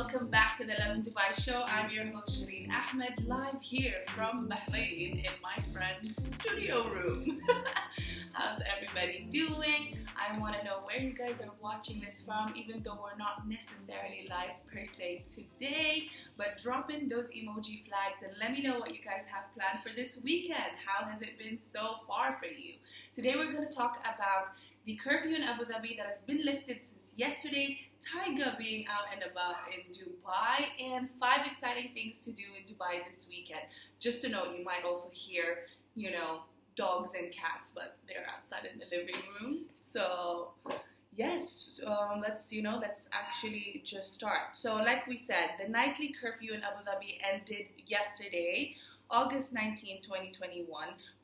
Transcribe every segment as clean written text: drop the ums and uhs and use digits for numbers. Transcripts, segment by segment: Welcome back to the Love and Dubai show. I'm your host Shireen Ahmed, live here from Bahrain in my friend's studio room. How's everybody doing? I want to know where you guys are watching this from, even though we're not necessarily live per se today, but drop in those emoji flags and let me know what you guys have planned for this weekend. How has it been so far for you? Today we're going to talk about the curfew in Abu Dhabi that has been lifted since yesterday, Tyga being out and about in Dubai, and 5 exciting things to do in Dubai this weekend. Just to note, you might also hear, you know, dogs and cats, but they're outside in the living room. So yes, let's actually just start. So like we said, the nightly curfew in Abu Dhabi ended yesterday, August 19, 2021.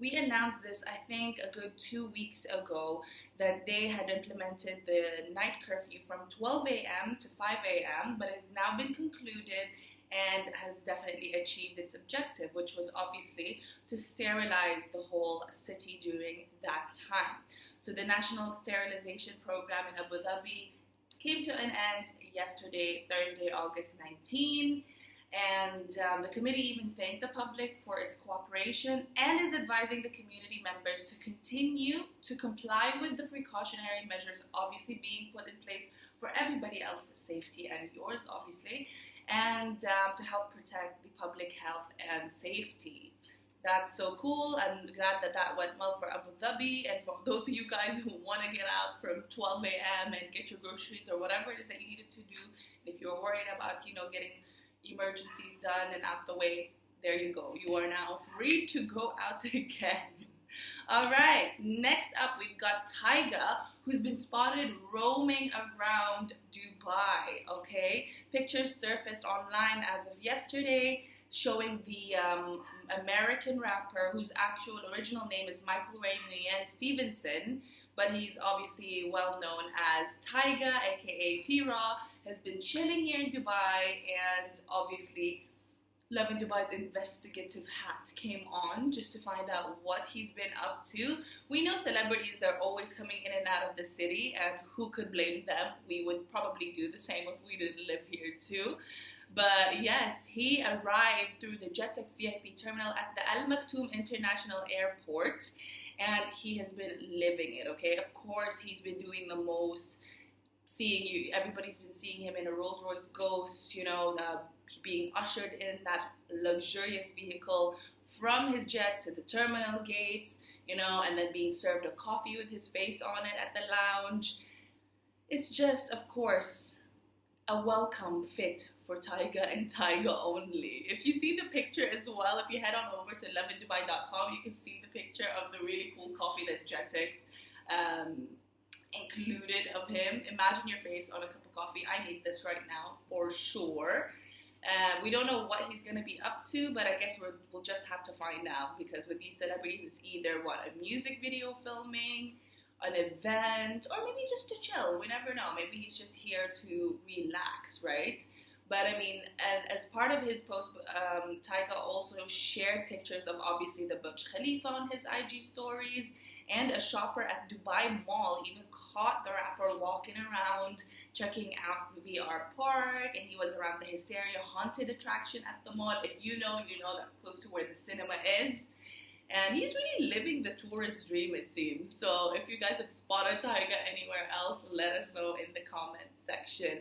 We announced this, I think, a good 2 weeks ago, that they had implemented the night curfew from 12 a.m. to 5 a.m., but it's now been concluded and has definitely achieved its objective, which was obviously to sterilize the whole city during that time. So the National Sterilization Program in Abu Dhabi came to an end yesterday, Thursday, August 19. And the committee even thanked the public for its cooperation and is advising the community members to continue to comply with the precautionary measures obviously being put in place for everybody else's safety and yours obviously, and to help protect the public health and safety. That's so cool. I'm glad that went well for Abu Dhabi, and for those of you guys who want to get out from 12 a.m. and get your groceries or whatever it is that you needed to do, if you're worried about, you know, getting emergencies done and out the way, there you go. You are now free to go out again. All right, next up we've got Tyga, who's been spotted roaming around Dubai, okay? Pictures surfaced online as of yesterday showing the American rapper, whose actual original name is Michael Ray Nguyen Stevenson, but he's obviously well known as Tyga, aka T-Raw, has been chilling here in Dubai, and obviously Love in Dubai's investigative hat came on just to find out what he's been up to. We know celebrities are always coming in and out of the city, and who could blame them? We would probably do the same if we didn't live here too. But yes, he arrived through the Jetex VIP terminal at the Al Maktoum International Airport, and he has been living it, okay? Of course, he's been doing the most. Everybody's been seeing him in a Rolls-Royce Ghost, you know, being ushered in that luxurious vehicle from his jet to the terminal gates, you know, and then being served a coffee with his face on it at the lounge. It's just, of course, a welcome fit for Tyga and Tyga only. If you see the picture as well, if you head on over to lovindubai.com, you can see the picture of the really cool coffee that Jetex included of him. Imagine your face on a cup of coffee. I need this right now for sure. We don't know what he's going to be up to, but I guess we'll just have to find out, because with these celebrities, it's either, a music video filming, an event, or maybe just to chill. We never know. Maybe he's just here to relax, right? But I mean, as part of his post, Tyga also shared pictures of obviously the Burj Khalifa on his IG stories, and a shopper at Dubai Mall even caught the rapper walking around, checking out the VR Park, and he was around the Hysteria haunted attraction at the mall. If you know, you know that's close to where the cinema is. And he's really living the tourist dream, it seems. So if you guys have spotted Tyga anywhere else, let us know in the comment section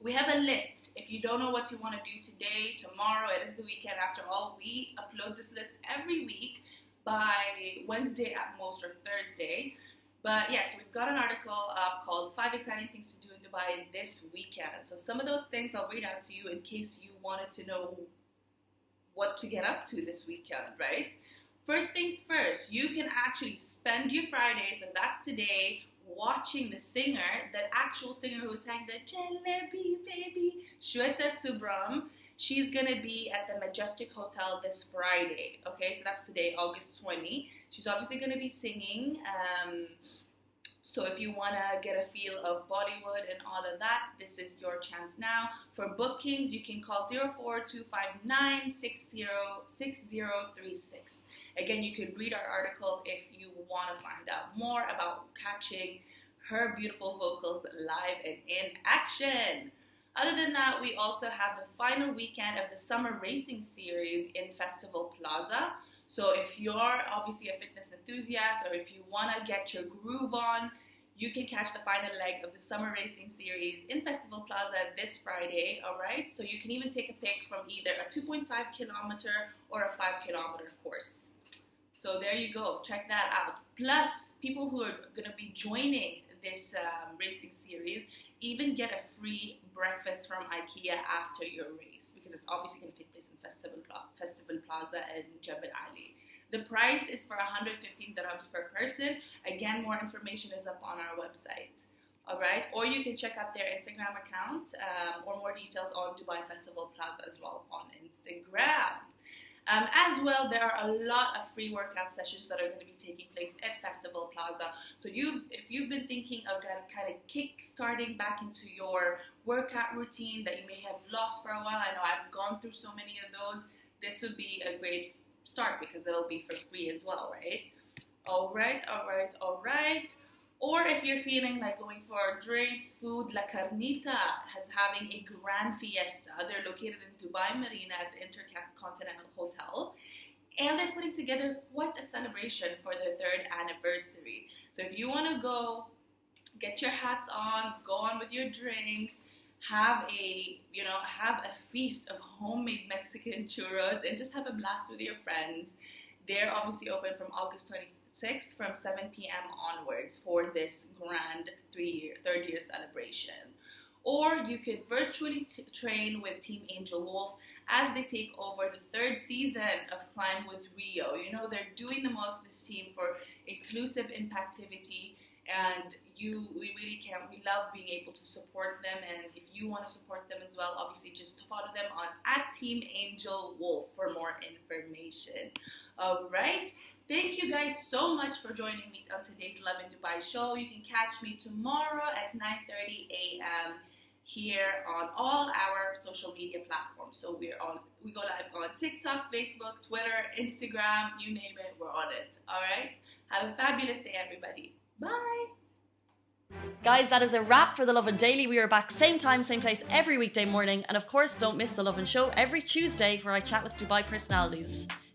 we have a list. If you don't know what you want to do today, tomorrow, it is the weekend after all, we upload this list every week by Wednesday at most or Thursday. But yes, we've got an article called 5 Exciting Things to Do in Dubai this weekend. So some of those things I'll read out to you in case you wanted to know what to get up to this weekend, right? First things first, you can actually spend your Fridays, and that's today, watching the singer, that actual singer who sang the Jalebi Baby, Shweta Subram. She's going to be at the Majestic Hotel this Friday, okay? So that's today, August 20. She's obviously going to be singing, so if you want to get a feel of Bollywood and all of that, this is your chance now. For bookings, you can call 04259606036. Again, you can read our article if you want to find out more about catching her beautiful vocals live and in action. Other than that, we also have the final weekend of the Summer Racing Series in Festival Plaza. So if you're obviously a fitness enthusiast or if you want to get your groove on, you can catch the final leg of the Summer Racing Series in Festival Plaza this Friday, all right? So you can even take a pick from either a 2.5-kilometer or a 5-kilometer course. So there you go. Check that out. Plus, people who are going to be joining this racing series even get a free breakfast from IKEA after your race, because it's obviously going to take place in Festival Plaza and Jebel Ali. The price is for 115 dirhams per person. Again, more information is up on our website. All right, or you can check out their Instagram account or more details on Dubai Festival Plaza as well on Instagram. As well, there are a lot of free workout sessions that are going to be taking place at Festival Plaza. So if you've been thinking of kind of kick-starting back into your workout routine that you may have lost for a while, I know I've gone through so many of those, this would be a great start because it'll be for free as well, right? All right. Or if you're feeling like going for drinks, food, La Carnita is having a grand fiesta. They're located in Dubai Marina at the Intercontinental Hotel. And they're putting together quite a celebration for their 3rd anniversary. So if you want to go, get your hats on, go on with your drinks, have a feast of homemade Mexican churros and just have a blast with your friends. They're obviously open from August 23rd. From 7 p.m. onwards for this grand third year celebration. Or you could virtually train with Team Angel Wolf as they take over the 3rd season of Climb with Rio. You know, they're doing the most, this team, for inclusive impactivity, and we really can. We love being able to support them, and if you want to support them as well, obviously just follow them on @TeamAngelWolf for more information. All right. Thank you guys so much for joining me on today's Love in Dubai show. You can catch me tomorrow at 9:30 a.m. here on all our social media platforms. So we go live on TikTok, Facebook, Twitter, Instagram, you name it, we're on it. All right? Have a fabulous day, everybody. Bye. Guys, that is a wrap for the Love and Daily. We are back same time, same place every weekday morning. And of course, don't miss the Love and Show every Tuesday where I chat with Dubai personalities.